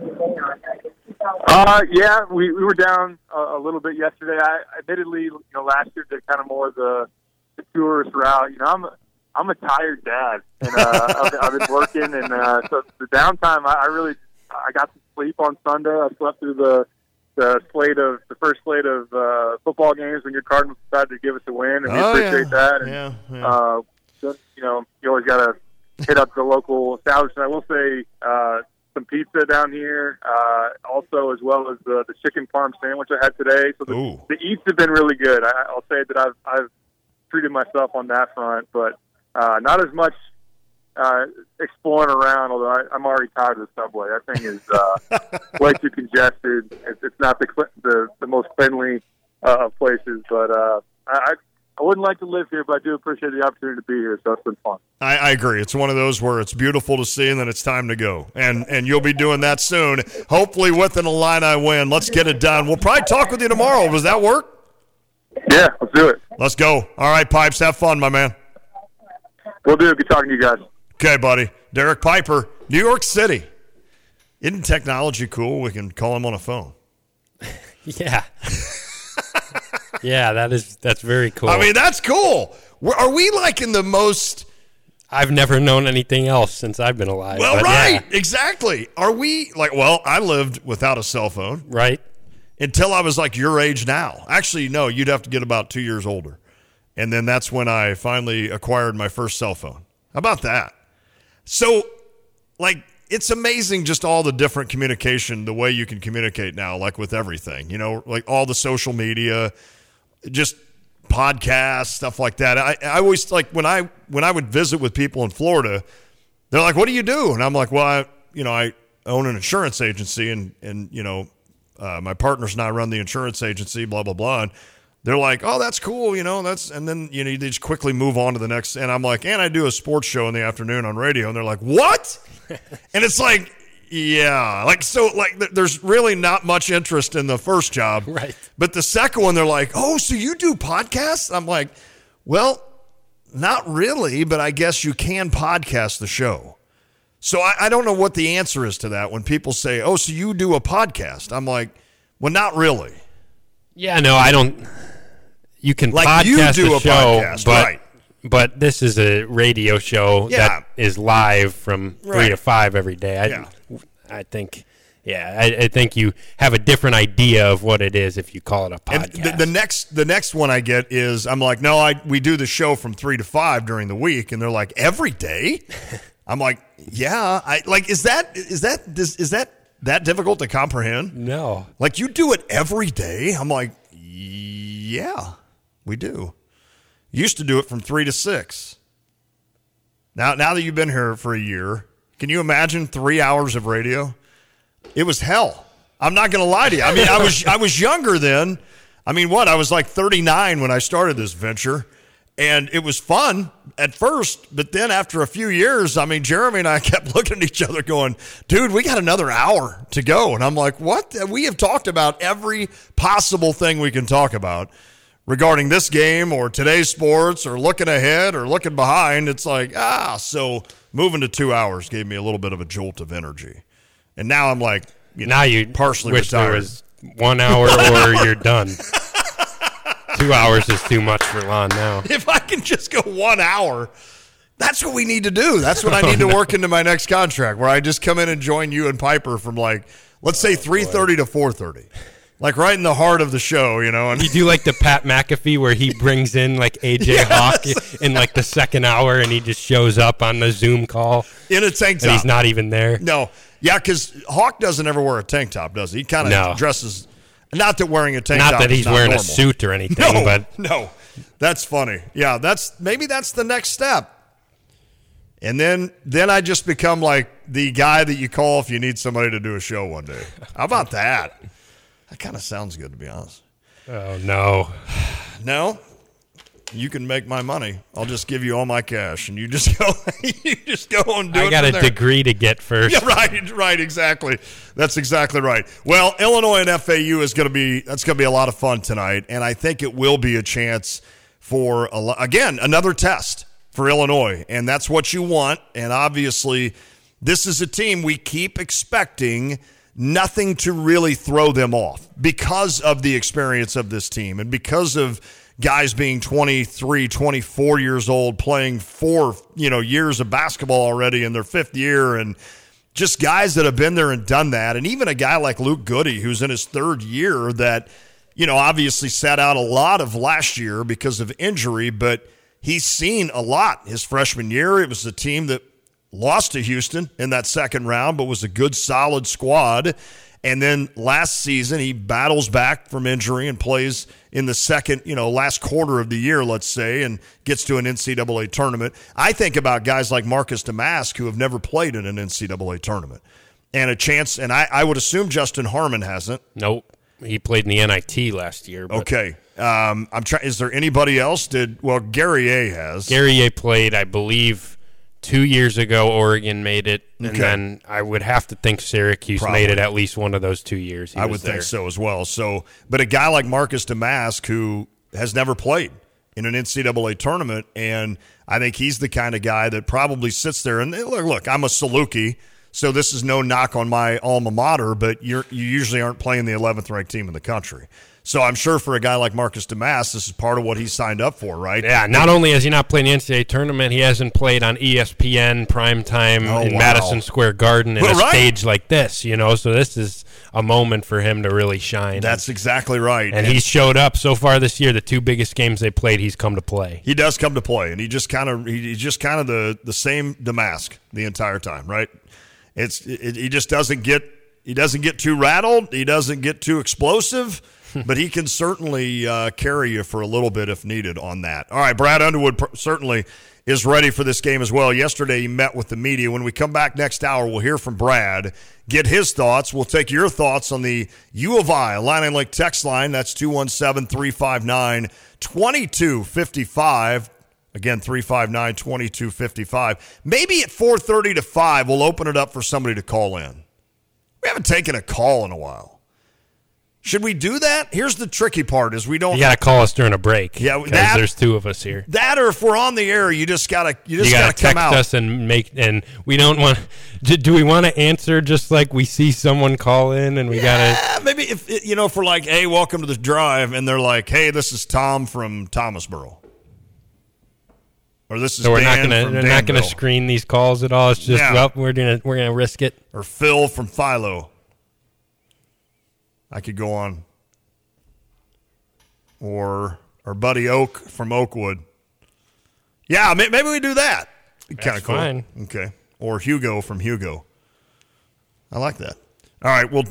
Yeah, we were down a little bit yesterday. I admittedly, last year did kind of more the tourist route. I'm a tired dad, and I've been working, and so the downtime. I got to sleep on Sunday. I slept through the first slate of football games when your Cardinals decided to give us a win, and we appreciate that. And, you always got to hit up the local establishment. I will say some pizza down here, also as well as the chicken parm sandwich I had today. So the eats have been really good. I'll say that I've treated myself on that front, but not as much exploring around, although I'm already tired of the subway. That thing is way too congested. It's not the most cleanly of places, but I wouldn't like to live here, but I do appreciate the opportunity to be here, so it's been fun. I agree. It's one of those where it's beautiful to see and then it's time to go. And you'll be doing that soon, hopefully with an Illini win. Let's get it done. We'll probably talk with you tomorrow. Does that work? Yeah, let's do it. Let's go. All right, Pipes, have fun, my man. We'll do it. Good talking to you guys. Okay, buddy. Derek Piper, New York City. Isn't technology cool? We can call him on a phone. Yeah. Yeah, that's very cool. I mean, that's cool. Are we like in the most... I've never known anything else since I've been alive. Well, right. Yeah. Exactly. Are we like, well, I lived without a cell phone. Right. Until I was like your age now. Actually, no, you'd have to get about 2 years older. And then that's when I finally acquired my first cell phone. How about that? So, like, it's amazing just all the different communication, the way you can communicate now, like with everything, you know, like all the social media, just podcasts, stuff like that. I always, like, when I would visit with people in Florida, they're like, what do you do? And I'm like, well, I own an insurance agency and you know, my partners and I run the insurance agency, blah, blah, blah. And they're like, oh, that's cool. You know, and then, you know, they just quickly move on to the next. And I'm like, and I do a sports show in the afternoon on radio. And they're like, what? And it's like, yeah. Like, so like there's really not much interest in the first job. Right. But the second one, they're like, oh, so you do podcasts? I'm like, well, not really, but I guess you can podcast the show. So I don't know what the answer is to that when people say, oh, so you do a podcast. I'm like, well, not really. Yeah, no, I don't. You can like podcast you do a show, podcast, but, right. But this is a radio show that is live from 3 to 5 every day. I think you have a different idea of what it is if you call it a podcast. And the next one I get is I'm like, no, we do the show from 3 to 5 during the week. And they're like, every day? I'm like, yeah. Is that difficult to comprehend? No. Like, you do it every day? I'm like, yeah, we do. Used to do it from 3 to 6. Now that you've been here for a year, can you imagine 3 hours of radio? It was hell. I'm not going to lie to you. I mean, I was younger then. I mean, I was like 39 when I started this venture. And it was fun at first, but then after a few years, I mean, Jeremy and I kept looking at each other going, dude, we got another hour to go. And I'm like, what? We have talked about every possible thing we can talk about regarding this game or today's sports or looking ahead or looking behind. It's like, so moving to 2 hours gave me a little bit of a jolt of energy. And now I'm like, you partially retired. There was 1 hour or you're done. 2 hours is too much for Lon now. If I can just go 1 hour, that's what we need to do. That's what I need to work into my next contract, where I just come in and join you and Piper from like, let's say 3:30 to 4:30. Like right in the heart of the show, you know. And you do like the Pat McAfee where he brings in like AJ Hawk in like the second hour and he just shows up on the Zoom call. In a tank top. And he's not even there. No. Yeah, because Hawk doesn't ever wear a tank top, does he? He kind of dresses... Not that wearing a tank top. Not that he's wearing a suit or anything. No, but no, that's funny. Yeah, that's the next step. And then I just become like the guy that you call if you need somebody to do a show one day. How about that? That kind of sounds good, to be honest. Oh no, no. You can make my money. I'll just give you all my cash, and you just go. You just go and do it. I got a degree to get first. Yeah, right, exactly. That's exactly right. Well, Illinois and FAU that's going to be a lot of fun tonight, and I think it will be a chance for again another test for Illinois, and that's what you want. And obviously, this is a team we keep expecting nothing to really throw them off because of the experience of this team and because of guys being 23, 24 years old, playing 4 years of basketball already in their 5th year, and just guys that have been there and done that. And even a guy like Luke Goody, who's in his 3rd year that, obviously sat out a lot of last year because of injury, but he's seen a lot his freshman year. It was the team that lost to Houston in that second round, but was a good, solid squad. And then last season, he battles back from injury and plays in the second, last quarter of the year, let's say, and gets to an NCAA tournament. I think about guys like Marcus Domask, who have never played in an NCAA tournament, and a chance. And I would assume Justin Harmon hasn't. Nope. He played in the NIT last year. But okay. I'm trying. Is there anybody else? Well, Guerrier has. Guerrier played, I believe, 2 years ago. Oregon made it, and then I would have to think Syracuse made it at least one of those 2 years. I would think so as well. So, but a guy like Marcus Domask, who has never played in an NCAA tournament, and I think he's the kind of guy that probably sits there and look. I'm a Saluki. So this is no knock on my alma mater, but you usually aren't playing the 11th ranked team in the country. So I'm sure for a guy like Marcus Domask, this is part of what he signed up for, right? Yeah, not only has he not played in the NCAA tournament, he hasn't played on ESPN primetime in Madison Square Garden in a stage like this, you know. So this is a moment for him to really shine. That's exactly right. And he's showed up so far this year. The two biggest games they played, he's come to play. He does come to play, and he's just kind of the same Domask the entire time, right? He just doesn't get too rattled. He doesn't get too explosive, but he can certainly carry you for a little bit if needed on that. All right, Brad Underwood certainly is ready for this game as well. Yesterday he met with the media. When we come back next hour, we'll hear from Brad, get his thoughts. We'll take your thoughts on the U of I Illini Lake text line. That's 217-359-2255. Again, 359-2255. Maybe at 4:30 to 5, we'll open it up for somebody to call in. We haven't taken a call in a while. Should we do that? Here's the tricky part is we don't... You got to call us during a break. Yeah, because there's two of us here. That or if we're on the air, you just got to come out. You got to text us and we don't want... Do we want to answer just like we see someone call in and we got to... Maybe if, if we're like, hey, welcome to The Drive, and they're like, hey, this is Tom from Thomasboro. Or this is so we're not going to screen these calls at all. It's just we're going to risk it. Or Phil from Philo. I could go on. Or Buddy Oak from Oakwood. Yeah, maybe we do that. Kind of cool. Fine. Okay. Or Hugo from Hugo. I like that. All right, we'll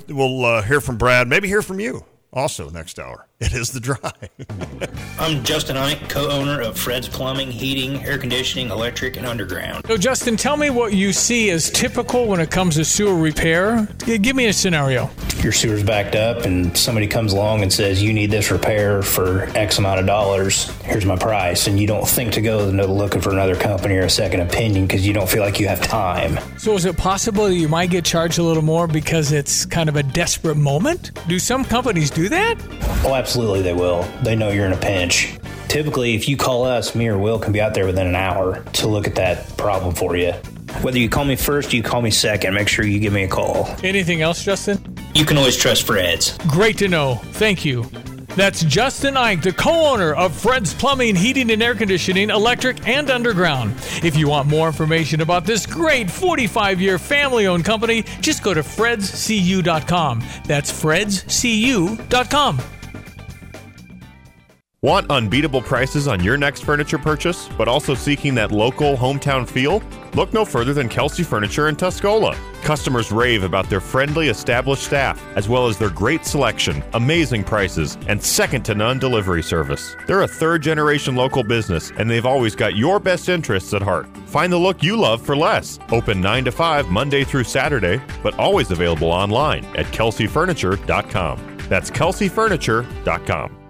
hear from Brad. Maybe hear from you. Also, next hour, it is The Drive. I'm Justin Ike, co-owner of Fred's Plumbing, Heating, Air Conditioning, Electric, and Underground. So, Justin, tell me what you see as typical when it comes to sewer repair. Give me a scenario. Your sewer's backed up and somebody comes along and says, you need this repair for X amount of dollars. Here's my price. And you don't think to go looking for another company or a second opinion because you don't feel like you have time. So is it possible that you might get charged a little more because it's kind of a desperate moment? Do some companies do that? Oh, absolutely they will. They know you're in a pinch. Typically, if you call us, me or Will can be out there within an hour to look at that problem for you. Whether you call me first or you call me second, make sure you give me a call. Anything else, Justin? You can always trust Fred's. Great to know. Thank you. That's Justin Ike, the co-owner of Fred's Plumbing, Heating, and Air Conditioning, Electric, and Underground. If you want more information about this great 45-year family-owned company, just go to fredscu.com. That's fredscu.com. Want unbeatable prices on your next furniture purchase, but also seeking that local hometown feel? Look no further than Kelsey Furniture in Tuscola. Customers rave about their friendly, established staff, as well as their great selection, amazing prices, and second-to-none delivery service. They're a third-generation local business, and they've always got your best interests at heart. Find the look you love for less. Open 9 to 5 Monday through Saturday, but always available online at kelseyfurniture.com. That's kelseyfurniture.com.